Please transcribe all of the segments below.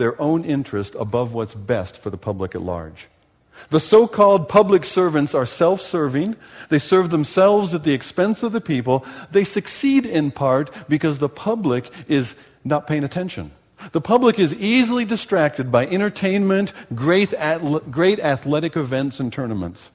their own interest above what's best for the public at large. The so-called public servants are self-serving. They serve themselves at the expense of the people. They succeed in part because the public is not paying attention. The public is easily distracted by entertainment, great athletic events and tournaments.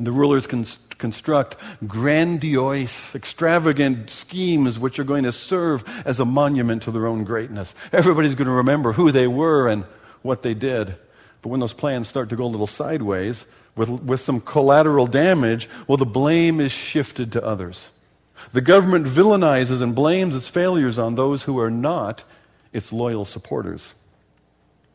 The rulers construct grandiose, extravagant schemes which are going to serve as a monument to their own greatness. Everybody's going to remember who they were and what they did. But when those plans start to go a little sideways, with some collateral damage, well, the blame is shifted to others. The government villainizes and blames its failures on those who are not its loyal supporters.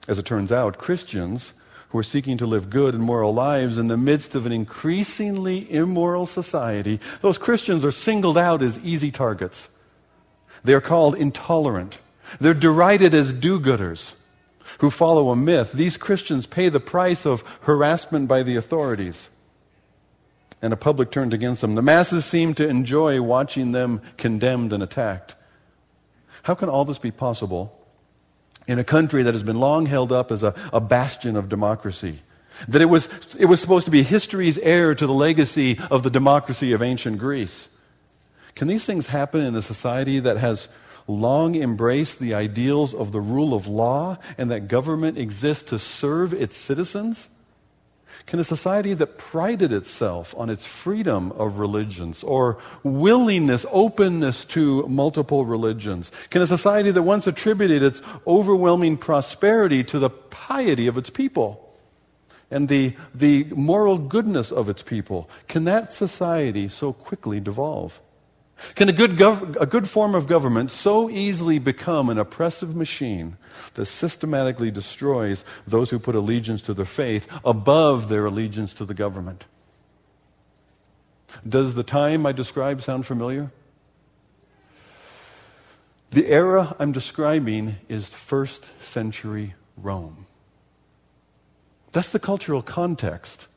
As it turns out, Christians who are seeking to live good and moral lives in the midst of an increasingly immoral society, those Christians are singled out as easy targets. They are called intolerant. They're derided as do-gooders who follow a myth. These Christians pay the price of harassment by the authorities. And a public turned against them. The masses seem to enjoy watching them condemned and attacked. How can all this be possible in a country that has been long held up as a bastion of democracy? That it was supposed to be history's heir to the legacy of the democracy of ancient Greece. Can these things happen in a society that has long embraced the ideals of the rule of law and that government exists to serve its citizens? Can a society that prided itself on its freedom of religions or willingness, openness to multiple religions, can a society that once attributed its overwhelming prosperity to the piety of its people and the moral goodness of its people, can that society so quickly devolve? Can a good form of government so easily become an oppressive machine that systematically destroys those who put allegiance to their faith above their allegiance to the government? Does the time I describe sound familiar? The era I'm describing is first century Rome. That's the cultural context.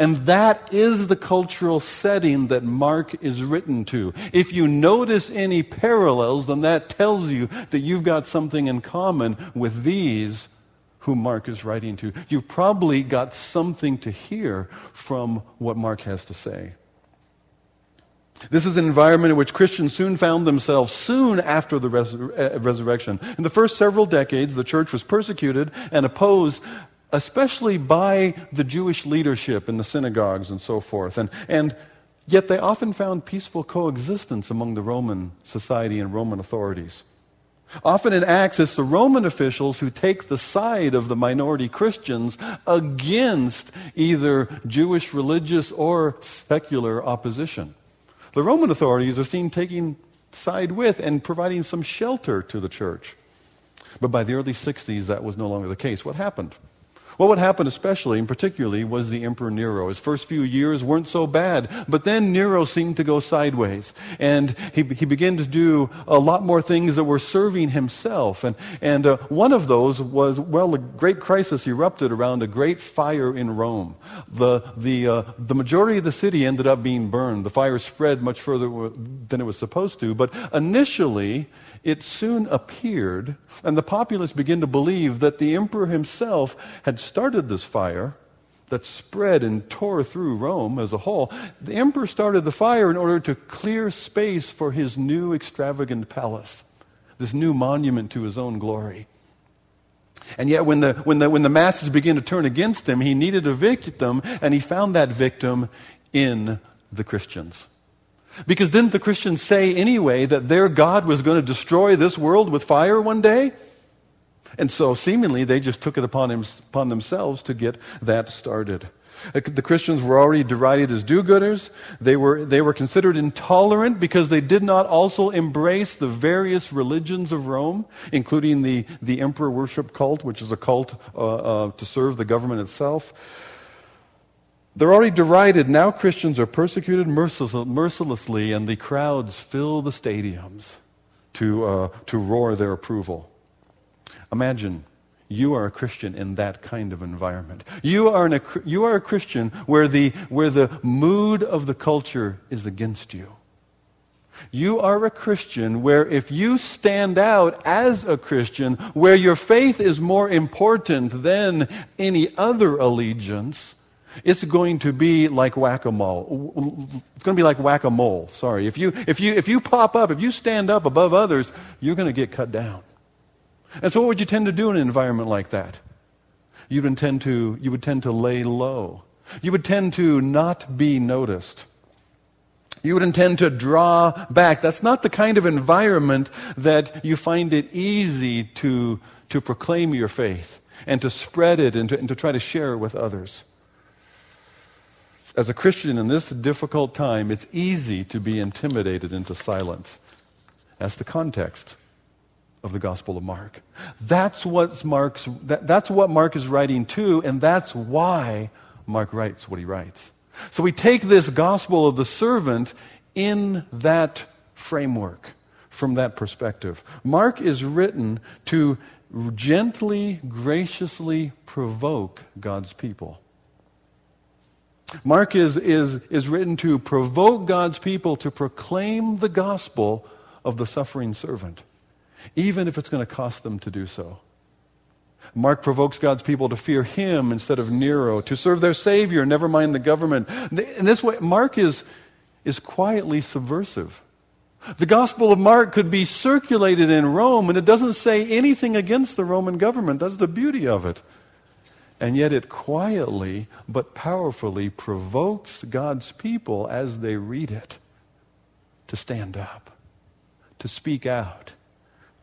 And that is the cultural setting that Mark is written to. If you notice any parallels, then that tells you that you've got something in common with these who Mark is writing to. You've probably got something to hear from what Mark has to say. This is an environment in which Christians soon found themselves soon after the resurrection. In the first several decades, the church was persecuted and opposed, especially by the Jewish leadership in the synagogues and so forth. And yet they often found peaceful coexistence among the Roman society and Roman authorities. Often in Acts, it's the Roman officials who take the side of the minority Christians against either Jewish religious or secular opposition. The Roman authorities are seen taking side with and providing some shelter to the church. But by the early 60s, that was no longer the case. What happened? Well, what happened especially and particularly was the Emperor Nero. His first few years weren't so bad, but then Nero seemed to go sideways. And he began to do a lot more things that were serving himself. And one of those was, well, a great crisis erupted around a great fire in Rome. The majority of the city ended up being burned. The fire spread much further than it was supposed to, but initially it soon appeared, and the populace began to believe that the emperor himself had started this fire that spread and tore through Rome as a whole. The emperor started the fire in order to clear space for his new extravagant palace, this new monument to his own glory. And yet when the masses began to turn against him, he needed a victim, and he found that victim in the Christians. Because didn't the Christians say anyway that their God was going to destroy this world with fire one day? And so seemingly they just took it upon themselves to get that started. The Christians were already derided as do-gooders. They were considered intolerant because they did not also embrace the various religions of Rome, including the emperor worship cult, which is a cult to serve the government itself. They're already derided. Now Christians are persecuted mercilessly, and the crowds fill the stadiums to roar their approval. Imagine you are a Christian in that kind of environment. You are a Christian where the mood of the culture is against you. You are a Christian where if you stand out as a Christian, where your faith is more important than any other allegiance, it's going to be like whack-a-mole. It's going to be like whack-a-mole. Sorry. If you pop up, if you stand up above others, you're going to get cut down. And so what would you tend to do in an environment like that? You would tend to lay low. You would tend to not be noticed. You would intend to draw back. That's not the kind of environment that you find it easy to proclaim your faith and to spread it and to try to share it with others. As a Christian in this difficult time, it's easy to be intimidated into silence. That's the context of the Gospel of Mark. That's what Mark is writing to, and that's why Mark writes what he writes. So we take this gospel of the servant in that framework, from that perspective. Mark is written to gently, graciously provoke God's people. Mark is written to provoke God's people to proclaim the gospel of the suffering servant, even if it's going to cost them to do so. Mark provokes God's people to fear him instead of Nero, to serve their Savior, never mind the government. In this way, Mark is quietly subversive. The Gospel of Mark could be circulated in Rome, and it doesn't say anything against the Roman government. That's the beauty of it. And yet it quietly but powerfully provokes God's people as they read it to stand up, to speak out,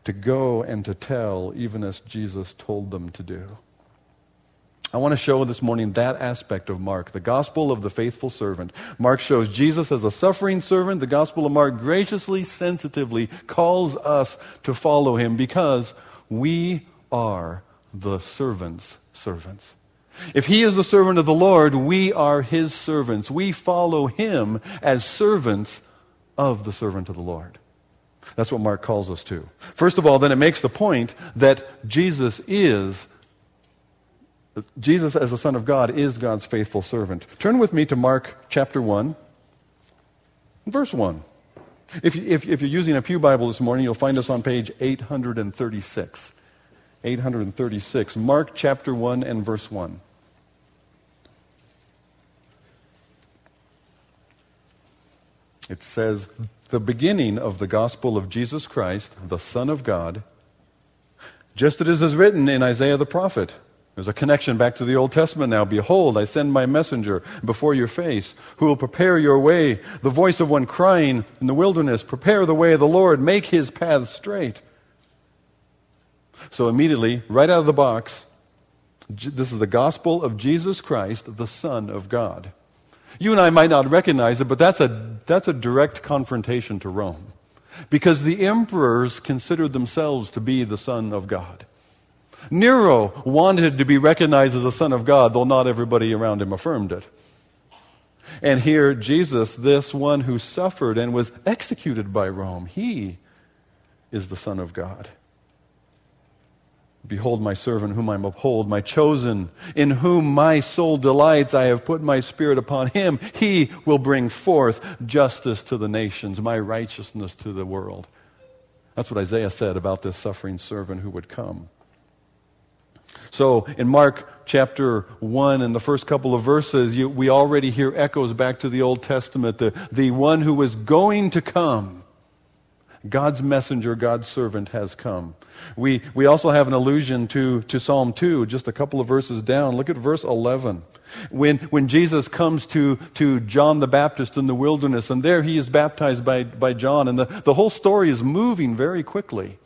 to go and to tell, even as Jesus told them to do. I want to show this morning that aspect of Mark, the gospel of the faithful servant. Mark shows Jesus as a suffering servant. The Gospel of Mark graciously, sensitively calls us to follow him because we are the servant's servants. If he is the servant of the Lord, we are his servants. We follow him as servants of the servant of the Lord. That's what Mark calls us to. First of all, then, it makes the point that Jesus as the Son of God is God's faithful servant. Turn with me to Mark chapter 1, verse 1. If you're using a Pew Bible this morning, you'll find us on page 836. 836, Mark chapter 1 and verse 1. It says, "The beginning of the gospel of Jesus Christ, the Son of God, just as it is written in Isaiah the prophet." There's a connection back to the Old Testament now. "Behold, I send my messenger before your face, who will prepare your way, the voice of one crying in the wilderness, prepare the way of the Lord, make his path straight." So immediately, right out of the box, this is the gospel of Jesus Christ, the Son of God. You and I might not recognize it, but that's a direct confrontation to Rome, because the emperors considered themselves to be the Son of God. Nero wanted to be recognized as a Son of God, though not everybody around him affirmed it. And here Jesus, this one who suffered and was executed by Rome, he is the Son of God. "Behold my servant whom I uphold, my chosen, in whom my soul delights. I have put my spirit upon him. He will bring forth justice to the nations, my righteousness to the world." That's what Isaiah said about this suffering servant who would come. So in Mark chapter 1, in the first couple of verses, we already hear echoes back to the Old Testament. The one who was going to come, God's messenger, God's servant, has come. We also have an allusion to Psalm 2, just a couple of verses down. Look at verse 11. When Jesus comes to John the Baptist in the wilderness, and there he is baptized by John, and the whole story is moving very quickly.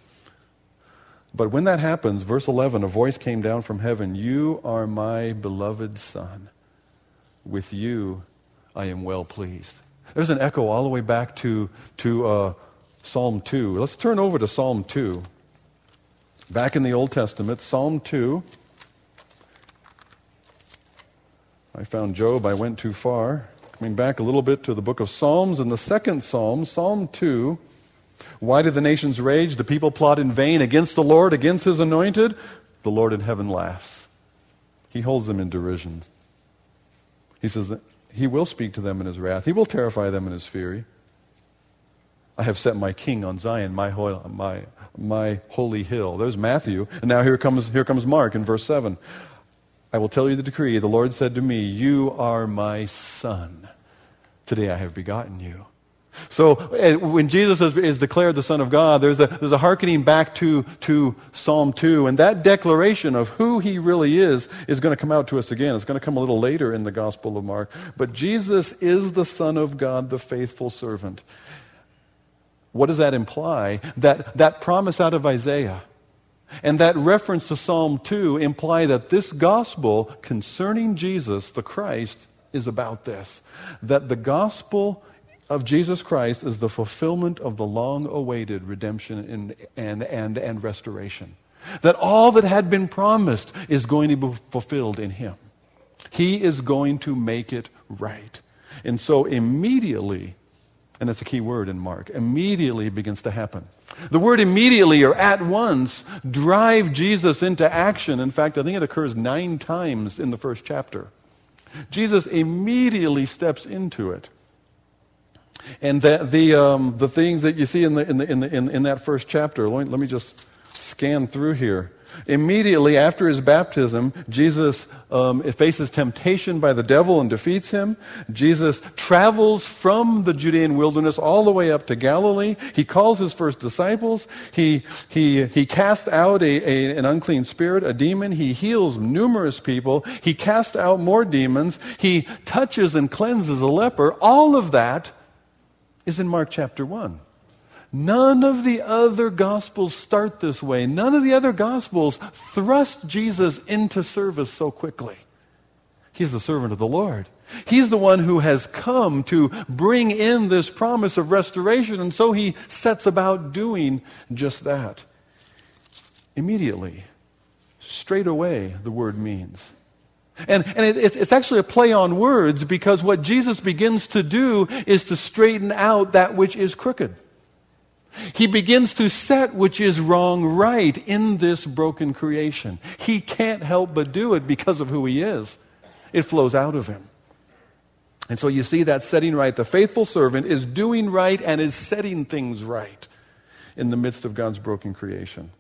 But when that happens, verse 11, a voice came down from heaven, "You are my beloved Son. With you I am well pleased." There's an echo all the way back to Psalm 2. Let's turn over to Psalm 2. Back in the Old Testament, Psalm 2. I found Job, I went too far. Coming back a little bit to the book of Psalms, and the second Psalm, Psalm 2. "Why do the nations rage? The people plot in vain against the Lord, against his anointed. The Lord in heaven laughs. He holds them in derision." He says that he will speak to them in his wrath. He will terrify them in his fury. I have set my king on Zion, my holy hill. There's Matthew. And now here comes Mark in verse 7. I will tell you the decree. The Lord said to me, you are my son. Today I have begotten you. So when Jesus is declared the Son of God, there's a hearkening back to Psalm 2. And that declaration of who he really is going to come out to us again. It's going to come a little later in the Gospel of Mark. But Jesus is the Son of God, the faithful servant. What does that imply? That promise out of Isaiah and that reference to Psalm 2 imply that this gospel concerning Jesus, the Christ, is about this. That the gospel of Jesus Christ is the fulfillment of the long-awaited redemption and restoration. That all that had been promised is going to be fulfilled in him. He is going to make it right. And so immediately, and that's a key word in Mark, immediately begins to happen. The word immediately or at once drive Jesus into action. In fact, I think it occurs 9 times in the first chapter. Jesus immediately steps into it. And the things that you see in that first chapter. Let me just scan through here. Immediately after his baptism, Jesus faces temptation by the devil and defeats him. Jesus travels from the Judean wilderness all the way up to Galilee. He calls his first disciples. He casts out an unclean spirit, a demon. He heals numerous people. He casts out more demons. He touches and cleanses a leper. All of that is in Mark chapter 1. None of the other Gospels start this way. None of the other Gospels thrust Jesus into service so quickly. He's the servant of the Lord. He's the one who has come to bring in this promise of restoration, and so he sets about doing just that. Immediately, straight away, the word means. And it's actually a play on words, because what Jesus begins to do is to straighten out that which is crooked. He begins to set which is wrong right in this broken creation. He can't help but do it because of who he is. It flows out of him. And so you see that setting right. The faithful servant is doing right and is setting things right in the midst of God's broken creation.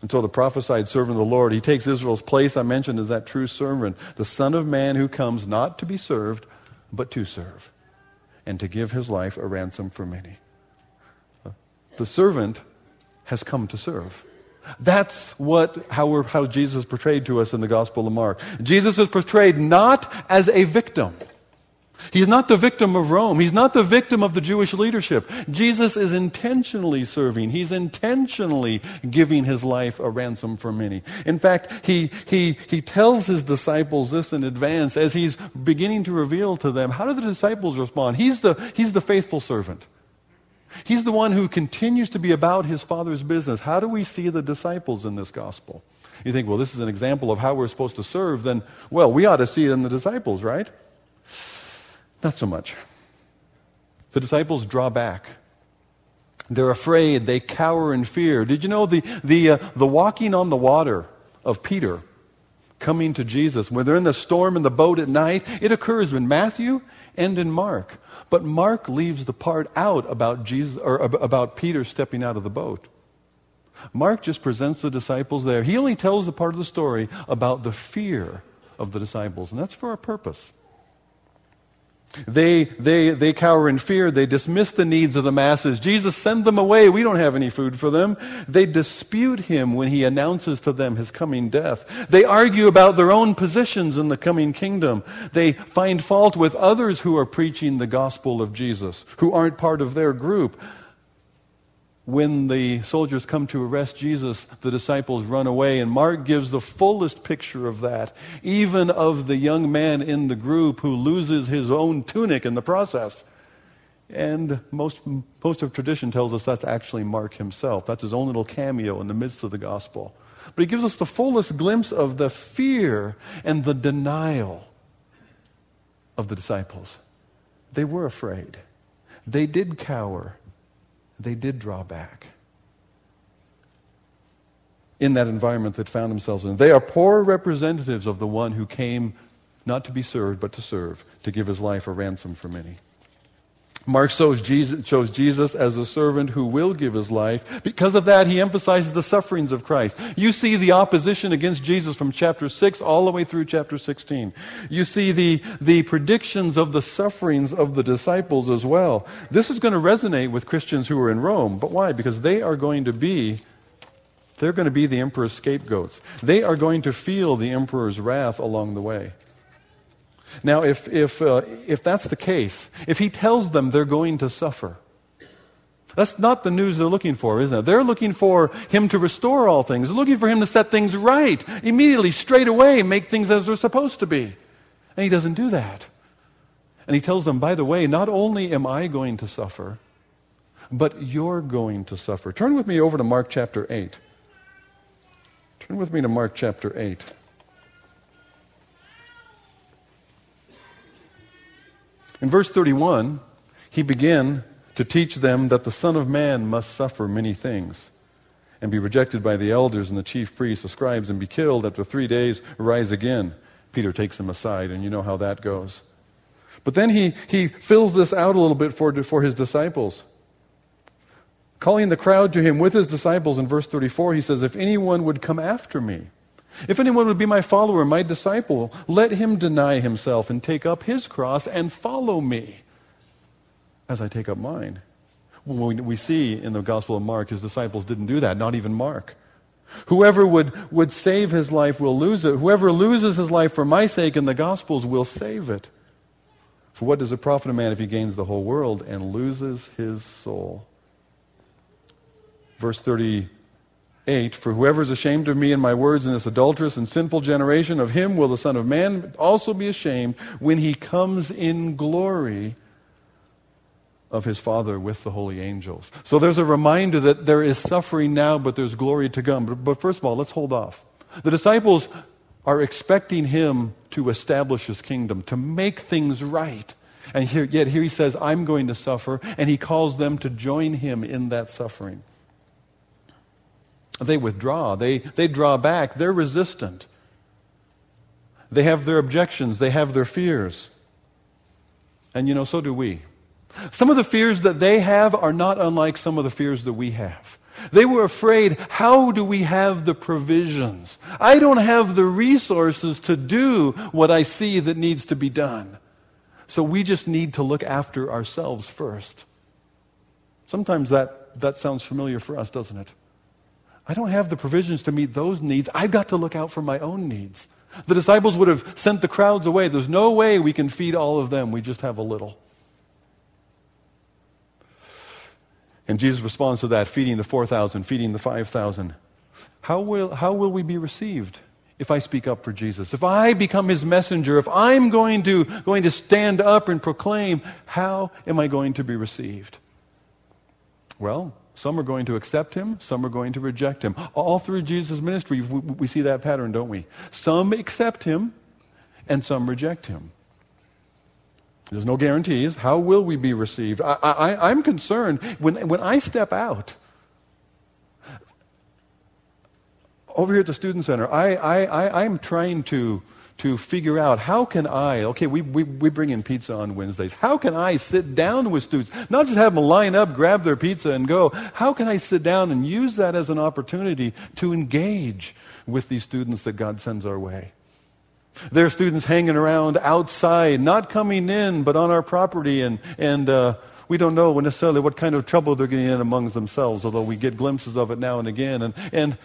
And so the prophesied servant of the Lord, he takes Israel's place, I mentioned, as that true servant, the Son of Man who comes not to be served, but to serve, and to give his life a ransom for many. The servant has come to serve. That's how Jesus is portrayed to us in the Gospel of Mark. Jesus is portrayed not as a victim. He's not the victim of Rome. He's not the victim of the Jewish leadership. Jesus is intentionally serving. He's intentionally giving his life a ransom for many. In fact, he tells his disciples this in advance as he's beginning to reveal to them. How do the disciples respond? He's the faithful servant. He's the one who continues to be about his Father's business. How do we see the disciples in this gospel? You think, well, this is an example of how we're supposed to serve. Then, well, we ought to see it in the disciples, right? Not so much. The disciples draw back. They're afraid. They cower in fear. Did you know the walking on the water of Peter coming to Jesus, when they're in the storm in the boat at night, it occurs in Matthew and in Mark. But Mark leaves the part out about Jesus or about Peter stepping out of the boat. Mark just presents the disciples there. He only tells the part of the story about the fear of the disciples, and that's for a purpose. They cower in fear. They dismiss the needs of the masses. Jesus, send them away. We don't have any food for them. They dispute him when he announces to them his coming death. They argue about their own positions in the coming kingdom. They find fault with others who are preaching the gospel of Jesus, who aren't part of their group. When the soldiers come to arrest Jesus, the disciples run away, and Mark gives the fullest picture of that, even of the young man in the group who loses his own tunic in the process. And most of tradition tells us that's actually Mark himself. That's his own little cameo in the midst of the gospel. But he gives us the fullest glimpse of the fear and the denial of the disciples. They were afraid. They did cower. They did draw back in that environment that found themselves in. They are poor representatives of the one who came not to be served, but to serve, to give his life a ransom for many. Mark chose Jesus as a servant who will give his life. Because of that, he emphasizes the sufferings of Christ. You see the opposition against Jesus from chapter 6 all the way through chapter 16. You see the predictions of the sufferings of the disciples as well. This is going to resonate with Christians who are in Rome. But why? Because they are going to be the emperor's scapegoats. They are going to feel the emperor's wrath along the way. Now, if that's the case, if he tells them they're going to suffer, that's not the news they're looking for, isn't it? They're looking for him to restore all things. They're looking for him to set things right, immediately, straight away, make things as they're supposed to be. And he doesn't do that. And he tells them, by the way, not only am I going to suffer, but you're going to suffer. Turn with me over to Mark chapter 8. Turn with me to Mark chapter 8. In verse 31, he began to teach them that the Son of Man must suffer many things and be rejected by the elders and the chief priests, the scribes, and be killed, after 3 days rise again. Peter takes him aside, and you know how that goes. But then he fills this out a little bit for his disciples. Calling the crowd to him with his disciples in verse 34, he says, if anyone would come after me, if anyone would be my follower, my disciple, let him deny himself and take up his cross and follow me as I take up mine. Well, we see in the Gospel of Mark, his disciples didn't do that, not even Mark. Whoever would save his life will lose it. Whoever loses his life for my sake in the Gospels will save it. For what does it profit a man if he gains the whole world and loses his soul? Verse 38, for whoever is ashamed of me and my words in this adulterous and sinful generation, of him will the Son of Man also be ashamed when he comes in glory of his Father with the holy angels. So there's a reminder that there is suffering now, but there's glory to come. But first of all, let's hold off. The disciples are expecting him to establish his kingdom, to make things right. And yet here he says, I'm going to suffer, and he calls them to join him in that suffering. They withdraw. They draw back. They're resistant. They have their objections. They have their fears. And you know, so do we. Some of the fears that they have are not unlike some of the fears that we have. They were afraid, how do we have the provisions? I don't have the resources to do what I see that needs to be done. So we just need to look after ourselves first. Sometimes that sounds familiar for us, doesn't it? I don't have the provisions to meet those needs. I've got to look out for my own needs. The disciples would have sent the crowds away. There's no way we can feed all of them. We just have a little. And Jesus responds to that, feeding the 4,000, feeding the 5,000. How will we be received if I speak up for Jesus? If I become his messenger, if I'm going to stand up and proclaim, how am I going to be received? Well, some are going to accept him. Some are going to reject him. All through Jesus' ministry, we see that pattern, don't we? Some accept him, and some reject him. There's no guarantees. How will we be received? I'm concerned. When I step out, over here at the Student Center, I'm trying to figure out how can I, we bring in pizza on Wednesdays. How can I sit down with students? Not just have them line up, grab their pizza and go. How can I sit down and use that as an opportunity to engage with these students that God sends our way? There are students hanging around outside, not coming in, but on our property, and we don't know necessarily what kind of trouble they're getting in amongst themselves, although we get glimpses of it now and again, and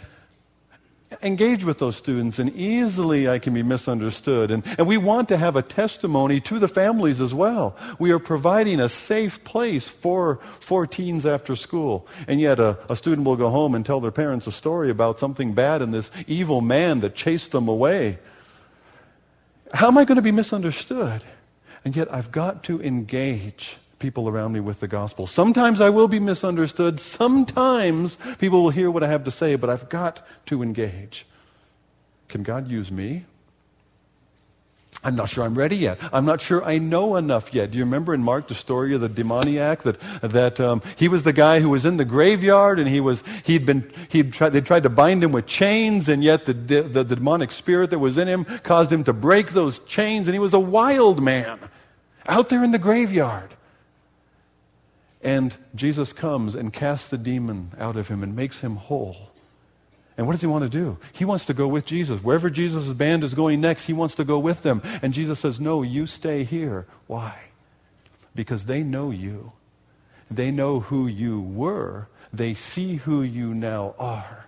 engage with those students, and easily I can be misunderstood. And we want to have a testimony to the families as well. We are providing a safe place for teens after school. And yet a student will go home and tell their parents a story about something bad and this evil man that chased them away. How am I going to be misunderstood? And yet I've got to engage people around me with the gospel. Sometimes I will be misunderstood. Sometimes people will hear what I have to say, but I've got to engage. Can God use me? I'm not sure I'm ready yet. I'm not sure I know enough yet. Do you remember in Mark the story of the demoniac that he was the guy who was in the graveyard, and they tried to bind him with chains, and yet the demonic spirit that was in him caused him to break those chains, and he was a wild man out there in the graveyard. And Jesus comes and casts the demon out of him and makes him whole. And what does he want to do? He wants to go with Jesus. Wherever Jesus' band is going next, he wants to go with them. And Jesus says, no, you stay here. Why? Because they know you. They know who you were. They see who you now are.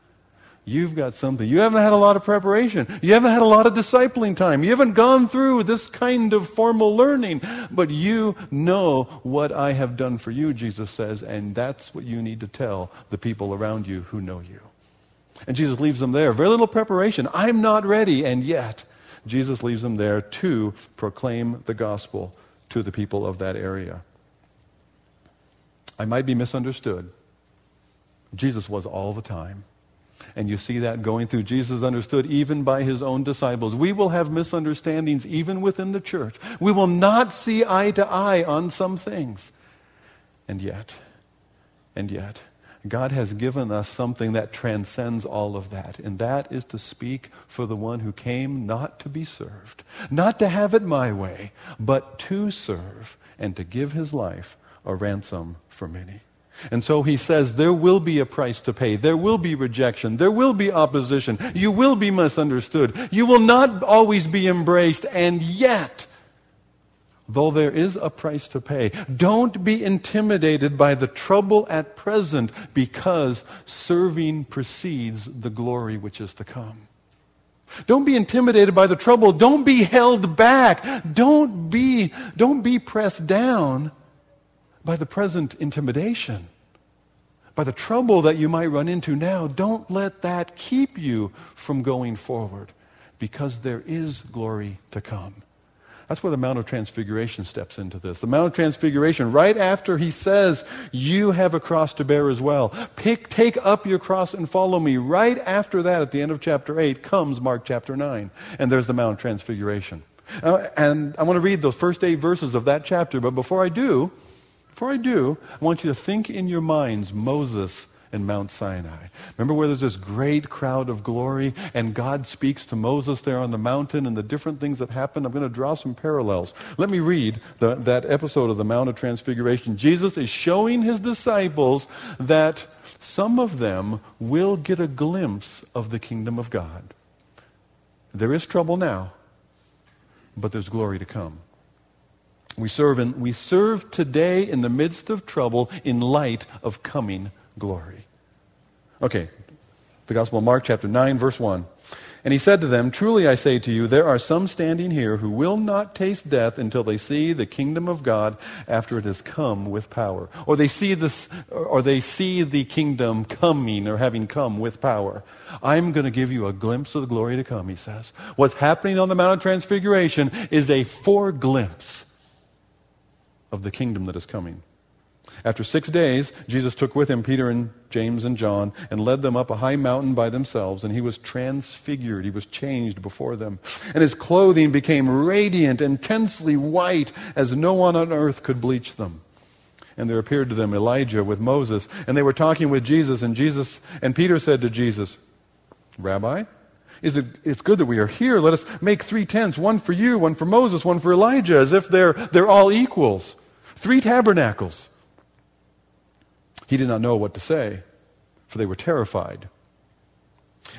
You've got something. You haven't had a lot of preparation. You haven't had a lot of discipling time. You haven't gone through this kind of formal learning. But you know what I have done for you, Jesus says, and that's what you need to tell the people around you who know you. And Jesus leaves them there. Very little preparation. I'm not ready. And yet, Jesus leaves them there to proclaim the gospel to the people of that area. I might be misunderstood. Jesus was all the time. And you see that going through. Jesus understood even by his own disciples. We will have misunderstandings even within the church. We will not see eye to eye on some things. And yet, God has given us something that transcends all of that. And that is to speak for the one who came not to be served, not to have it my way, but to serve and to give his life a ransom for many. And so he says, there will be a price to pay. There will be rejection. There will be opposition. You will be misunderstood. You will not always be embraced. And yet, though there is a price to pay, don't be intimidated by the trouble at present, because serving precedes the glory which is to come. Don't be intimidated by the trouble. Don't be held back. Don't be pressed down by the present intimidation, by the trouble that you might run into now. Don't let that keep you from going forward, because there is glory to come. That's where the Mount of Transfiguration steps into this. The Mount of Transfiguration, right after he says, you have a cross to bear as well. Take up your cross and follow me. Right after that, at the end of chapter 8, comes Mark chapter 9. And there's the Mount of Transfiguration. And I want to read the first 8 verses of that chapter. But before I do, I want you to think in your minds Moses and Mount Sinai. Remember where there's this great crowd of glory and God speaks to Moses there on the mountain and the different things that happen? I'm going to draw some parallels. Let me read that episode of the Mount of Transfiguration. Jesus is showing his disciples that some of them will get a glimpse of the kingdom of God. There is trouble now, but there's glory to come. We serve today in the midst of trouble in light of coming glory. Okay, the Gospel of Mark chapter 9 verse 1. And he said to them, truly I say to you, there are some standing here who will not taste death until they see the kingdom of God after it has come with power. Or they see the kingdom coming or having come with power. I'm going to give you a glimpse of the glory to come, he says. What's happening on the Mount of Transfiguration is a foreglimpse of the kingdom that is coming. After 6 days, Jesus took with him Peter and James and John and led them up a high mountain by themselves, and he was transfigured. He was changed before them. And his clothing became radiant, intensely white, as no one on earth could bleach them. And there appeared to them Elijah with Moses, and they were talking with Jesus, and Peter said to Jesus, Rabbi, it's good that we are here. Let us make 3 tents, one for you, one for Moses, one for Elijah, as if they're all equals. 3 tabernacles. He did not know what to say, for they were terrified.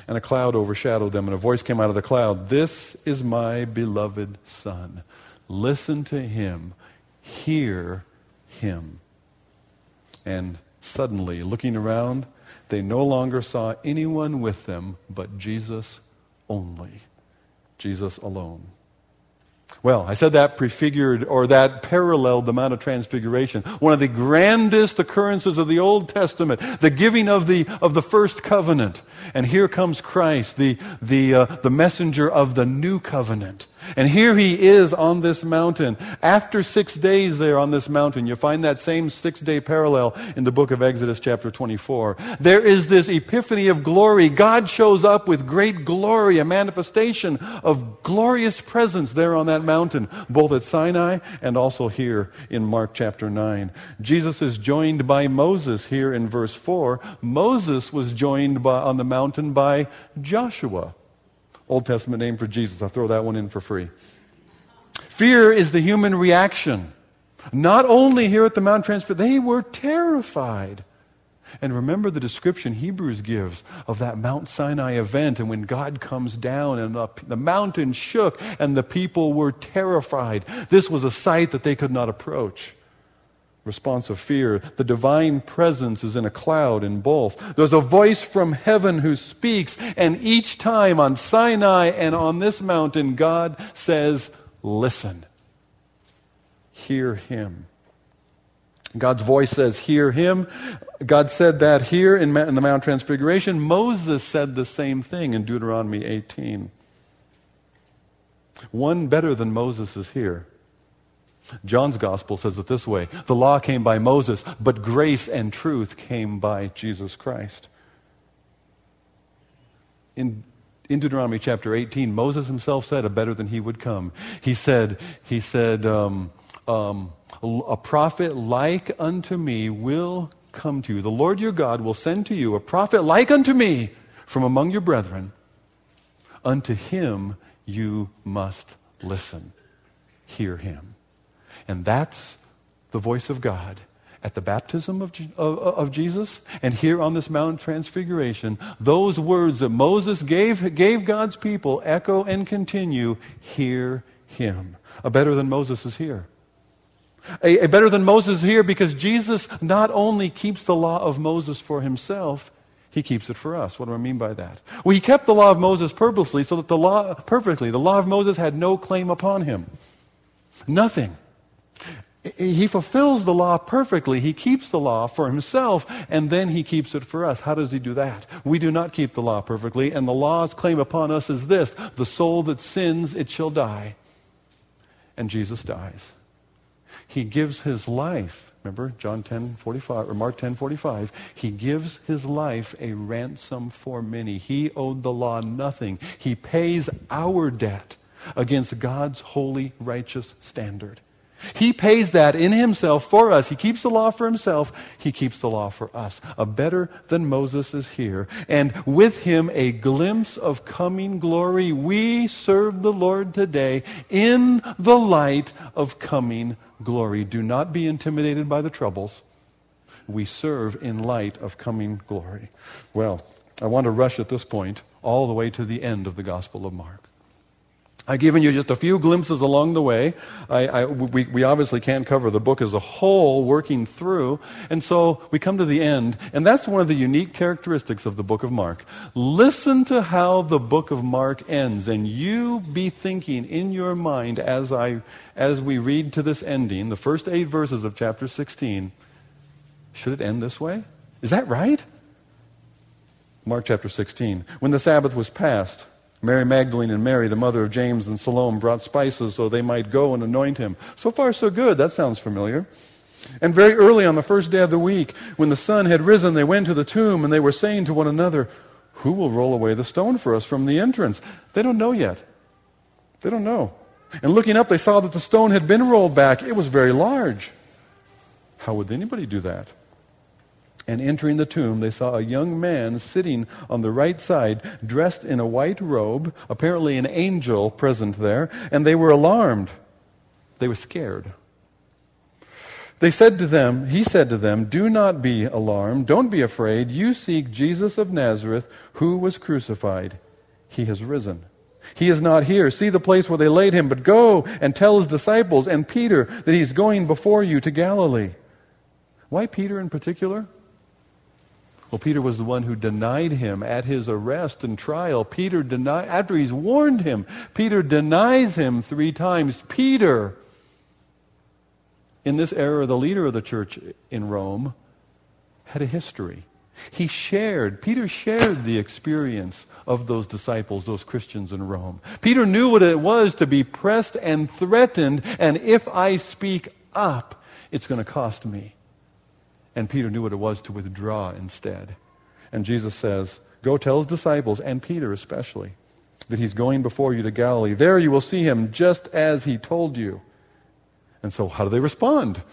And a cloud overshadowed them, and a voice came out of the cloud, this is my beloved Son. Listen to him. Hear him. And suddenly, looking around, they no longer saw anyone with them but Jesus only. Jesus alone. Well, I said that prefigured, or that paralleled the Mount of Transfiguration. One of the grandest occurrences of the Old Testament, the giving of the first covenant. And here comes Christ, the messenger of the new covenant. And here he is on this mountain. After 6 days there on this mountain, you find that same 6-day parallel in the book of Exodus chapter 24. There is this epiphany of glory. God shows up with great glory, a manifestation of glorious presence there on that mountain, both at Sinai and also here in Mark chapter 9. Jesus is joined by Moses here in verse 4. Moses was joined on the mountain by Joshua. Old Testament name for Jesus. I'll throw that one in for free. Fear is the human reaction Not only here at the Mount Transfiguration, they were terrified. And remember the description Hebrews gives of that Mount Sinai event, and when God comes down and the mountain shook and the people were terrified. This was a sight that they could not approach. Response of fear. The divine presence is in a cloud engulfed. There's a voice from heaven who speaks, and each time on Sinai and on this mountain, God says, listen. Hear him. God's voice says, hear him. God said that here in the Mount Transfiguration. Moses said the same thing in Deuteronomy 18. One better than Moses is here. John's gospel says it this way: the law came by Moses, but grace and truth came by Jesus Christ. In Deuteronomy chapter 18, Moses himself said a better than he would come. He said, a prophet like unto me will come to you. The Lord your God will send to you a prophet like unto me from among your brethren. Unto him you must listen. Hear him. And that's the voice of God at the baptism of Jesus, and here on this Mount Transfiguration. Those words that Moses gave God's people echo and continue. Hear him. A better than Moses is here. A better than Moses here, because Jesus not only keeps the law of Moses for himself, he keeps it for us. What do I mean by that? Well, he kept the law of Moses purposely, so that the law of Moses had no claim upon him. Nothing. He fulfills the law perfectly. He keeps the law for himself, and then he keeps it for us. How does he do that? We do not keep the law perfectly, and the law's claim upon us is this: the soul that sins, it shall die. And Jesus dies. He gives his life. Remember John 10:45 or Mark 10:45. He gives his life a ransom for many. He owed the law nothing. He pays our debt against God's holy, righteous standard. He pays that in himself for us. He keeps the law for himself. He keeps the law for us. A better than Moses is here. And with him, a glimpse of coming glory. We serve the Lord today in the light of coming glory. Do not be intimidated by the troubles. We serve in light of coming glory. Well, I want to rush at this point all the way to the end of the Gospel of Mark. I've given you just a few glimpses along the way. We obviously can't cover the book as a whole working through, and so we come to the end, and that's one of the unique characteristics of the book of Mark. Listen to how the book of Mark ends, and you be thinking in your mind as we read to this ending, the first 8 verses of chapter 16, should it end this way? Is that right? Mark chapter 16. When the Sabbath was passed, Mary Magdalene and Mary, the mother of James and Salome, brought spices so they might go and anoint him. So far, so good. That sounds familiar. And very early on the first day of the week, when the sun had risen, they went to the tomb, and they were saying to one another, who will roll away the stone for us from the entrance? They don't know yet. They don't know. And looking up, they saw that the stone had been rolled back. It was very large. How would anybody do that? And entering the tomb, they saw a young man sitting on the right side, dressed in a white robe, apparently an angel present there, and they were alarmed. They were scared. He said to them, do not be alarmed, don't be afraid. You seek Jesus of Nazareth, who was crucified. He has risen. He is not here. See the place where they laid him, but go and tell his disciples and Peter that he's going before you to Galilee. Why Peter in particular? Well, Peter was the one who denied him at his arrest and trial. After he's warned him, Peter denies him 3 times. Peter, in this era, the leader of the church in Rome, had a history. Peter shared the experience of those disciples, those Christians in Rome. Peter knew what it was to be pressed and threatened, and if I speak up, it's going to cost me. And Peter knew what it was to withdraw instead. And Jesus says, go tell his disciples, and Peter especially, that he's going before you to Galilee. There you will see him just as he told you. And so how do they respond?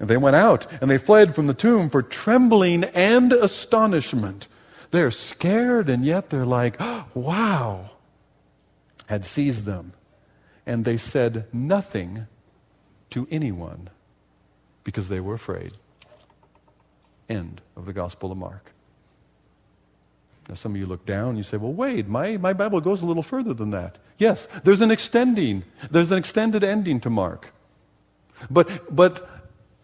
And they went out, and they fled from the tomb for trembling and astonishment. They're scared, and yet they're like, wow, had seized them. And they said nothing to anyone because they were afraid. End of the Gospel of Mark. Now, some of you look down and you say, well, wait, my Bible goes a little further than that. Yes, there's an extended ending to Mark. But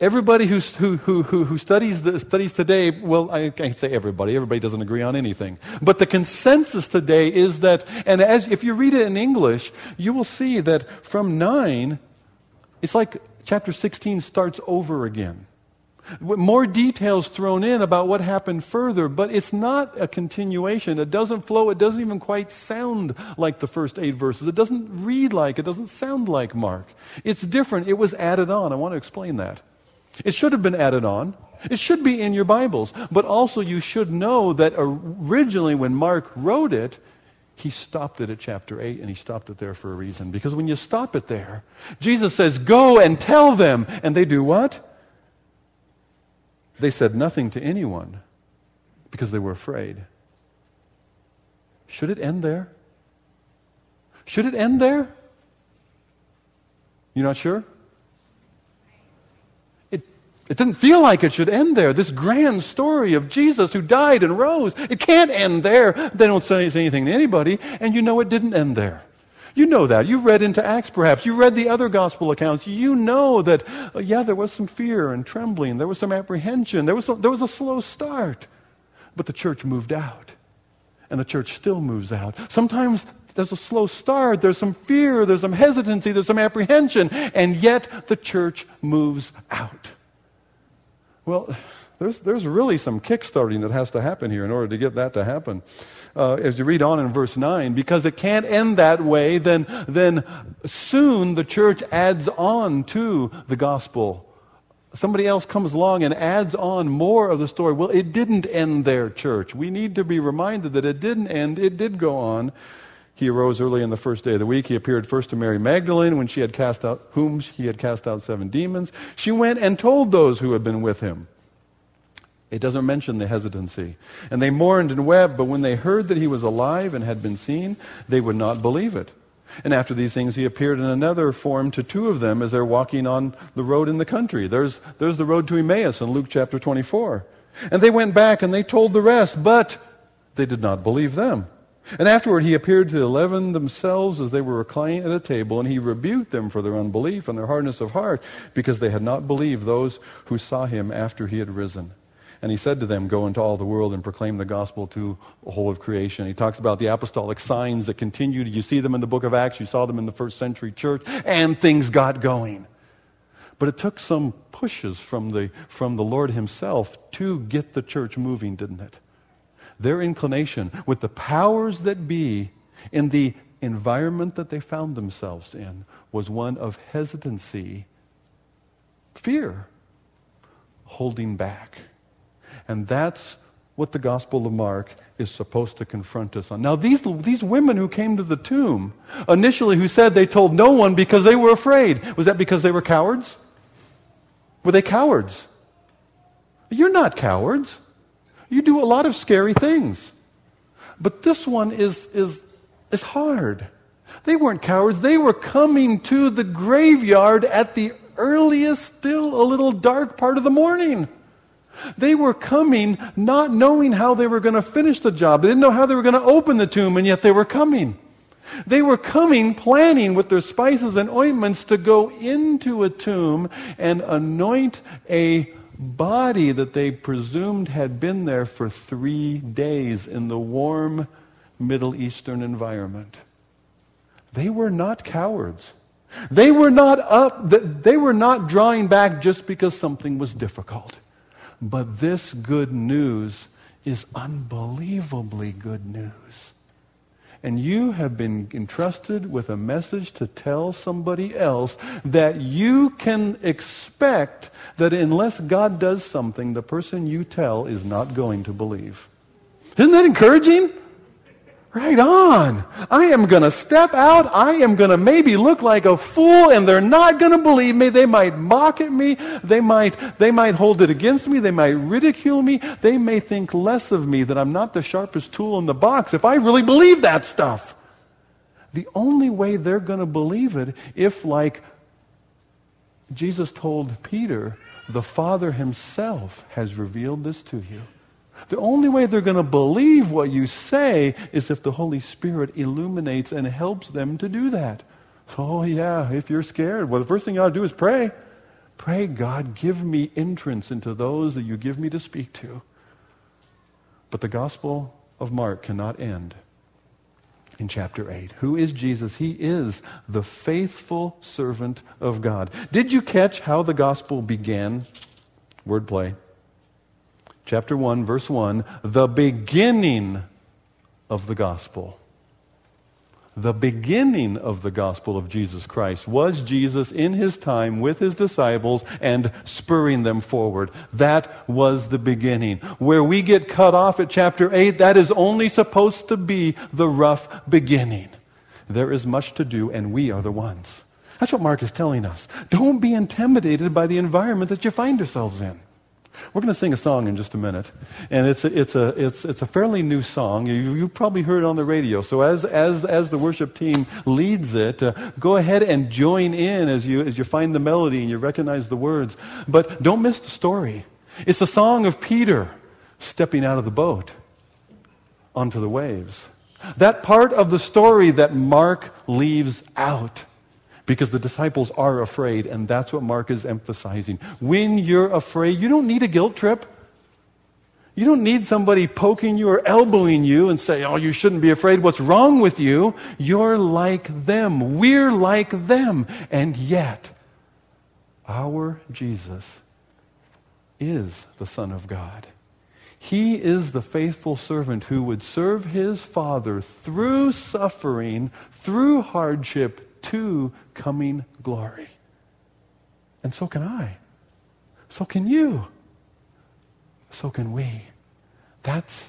everybody who studies today, well, I can't say everybody doesn't agree on anything. But the consensus today is that, and if you read it in English, you will see that from 9, it's like chapter 16 starts over again. More details thrown in about what happened further, but it's not a continuation. It doesn't flow. It doesn't even quite sound like the first 8 verses. It doesn't read like, it doesn't sound like Mark. It's different. It was added on. I want to explain that. It should have been added on. It should be in your Bibles. But also you should know that originally when Mark wrote it, he stopped it at chapter 8, and he stopped it there for a reason. Because when you stop it there, Jesus says, go and tell them. And they do what? They said nothing to anyone because they were afraid. Should it end there? Should it end there? You're not sure? It didn't feel like it should end there. This grand story of Jesus who died and rose, it can't end there. They don't say anything to anybody, and you know it didn't end there. You know that. You've read into Acts, perhaps. You've read the other gospel accounts. You know that, there was some fear and trembling. There was some apprehension. There was a slow start. But the church moved out. And the church still moves out. Sometimes there's a slow start. There's some fear. There's some hesitancy. There's some apprehension. And yet the church moves out. Well, there's really some kickstarting that has to happen here in order to get that to happen. As you read on in verse 9, because it can't end that way, then soon the church adds on to the gospel. Somebody else comes along and adds on more of the story. Well, it didn't end there, church. We need to be reminded that it didn't end. It did go on. He arose early on the first day of the week. He appeared first to Mary Magdalene, when she had cast out, whom he had cast out 7 demons. She went and told those who had been with him. It doesn't mention the hesitancy. And they mourned and wept, but when they heard that he was alive and had been seen, they would not believe it. And after these things, he appeared in another form to 2 of them as they're walking on the road in the country. There's the road to Emmaus in Luke chapter 24. And they went back and they told the rest, but they did not believe them. And afterward he appeared to the 11 themselves as they were reclining at a table, and he rebuked them for their unbelief and their hardness of heart, because they had not believed those who saw him after he had risen. And he said to them, go into all the world and proclaim the gospel to the whole of creation. He talks about the apostolic signs that continued. You see them in the book of Acts. You saw them in the first century church. And things got going. But it took some pushes from the Lord himself to get the church moving, didn't it? Their inclination with the powers that be in the environment that they found themselves in was one of hesitancy, fear, holding back. And that's what the Gospel of Mark is supposed to confront us on. Now, these women who came to the tomb, initially who said they told no one because they were afraid. Was that because they were cowards? Were they cowards? You're not cowards. You do a lot of scary things. But this one is hard. They weren't cowards. They were coming to the graveyard at the earliest, still a little dark part of the morning. They were coming not knowing how they were going to finish the job. They didn't know how they were going to open the tomb, and yet they were coming. They were coming, planning with their spices and ointments to go into a tomb and anoint a body that they presumed had been there for 3 days in the warm Middle Eastern environment. They were not cowards. They were not up. They were not drawing back just because something was difficult. But this good news is unbelievably good news. And you have been entrusted with a message to tell somebody else that you can expect that unless God does something, the person you tell is not going to believe. Isn't that encouraging? Right on. I am going to step out. I am going to maybe look like a fool, and they're not going to believe me. They might mock at me. They might hold it against me. They might ridicule me. They may think less of me, that I'm not the sharpest tool in the box if I really believe that stuff. The only way they're going to believe it if, like Jesus told Peter, The Father himself has revealed this to you. The only way they're going to believe what you say is if the Holy Spirit illuminates and helps them to do that. Oh yeah, if you're scared, well, the first thing you ought to do is pray. Pray, God, give me entrance into those that you give me to speak to. But the Gospel of Mark cannot end in chapter 8. Who is Jesus? He is the faithful servant of God. Did you catch how the Gospel began? Wordplay. Chapter 1, verse 1, the beginning of the Gospel. The beginning of the gospel of Jesus Christ was Jesus in his time with his disciples and spurring them forward. That was the beginning. Where we get cut off at chapter 8, that is only supposed to be the rough beginning. There is much to do, and we are the ones. That's what Mark is telling us. Don't be intimidated by the environment that you find yourselves in. We're going to sing a song in just a minute, and it's a fairly new song. You probably heard it on the radio. So as the worship team leads it, go ahead and join in as you find the melody and you recognize the words. But don't miss the story. It's the song of Peter stepping out of the boat onto the waves. That part of the story that Mark leaves out. Because the disciples are afraid, and that's what Mark is emphasizing. When you're afraid, you don't need a guilt trip. You don't need somebody poking you or elbowing you and say, oh, you shouldn't be afraid. What's wrong with you? You're like them. We're like them. And yet, our Jesus is the Son of God. He is the faithful servant who would serve his Father through suffering, through hardship, to coming glory. And so can I. So can you. So can we. That's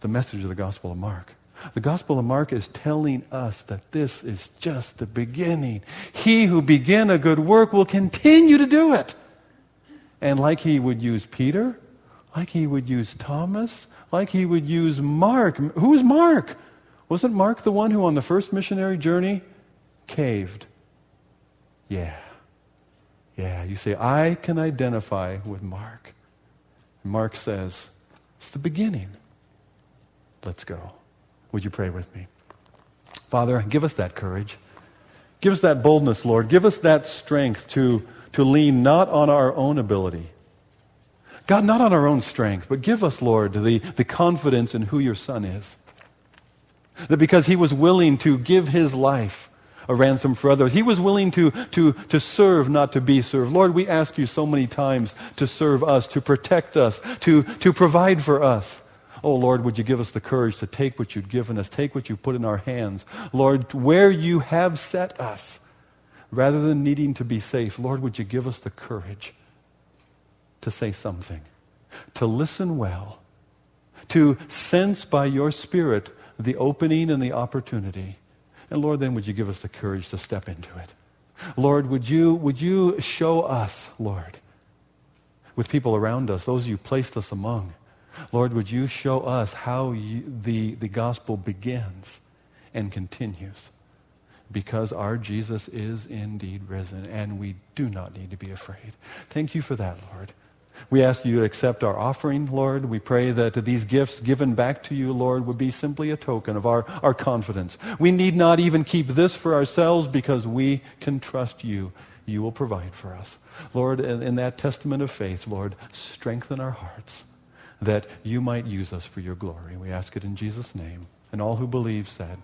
the message of the Gospel of Mark. The Gospel of Mark is telling us that this is just the beginning. He who began a good work will continue to do it. And like he would use Peter, like he would use Thomas, like he would use Mark. Who is Mark? Wasn't Mark the one who on the first missionary journey caved? Yeah, you say, I can identify with Mark. And Mark says, it's the beginning. Let's go. Would you pray with me? Father, give us that courage. Give us that boldness, Lord. Give us that strength to lean not on our own ability. God, not on our own strength, but give us, Lord, the confidence in who your Son is. That because he was willing to give his life a ransom for others. He was willing to serve, not to be served. Lord, we ask you so many times to serve us, to protect us, to provide for us. Oh, Lord, would you give us the courage to take what you've given us, take what you put in our hands. Lord, where you have set us, rather than needing to be safe, Lord, would you give us the courage to say something, to listen well, to sense by your Spirit the opening and the opportunity. And Lord, then would you give us the courage to step into it? Lord, would you show us, Lord, with people around us, those you placed us among, Lord, would you show us how the gospel begins and continues? Because our Jesus is indeed risen, and we do not need to be afraid. Thank you for that, Lord. We ask you to accept our offering, Lord. We pray that these gifts given back to you, Lord, would be simply a token of our confidence. We need not even keep this for ourselves because we can trust you. You will provide for us. Lord, in that testament of faith, Lord, strengthen our hearts that you might use us for your glory. We ask it in Jesus' name. And all who believe said,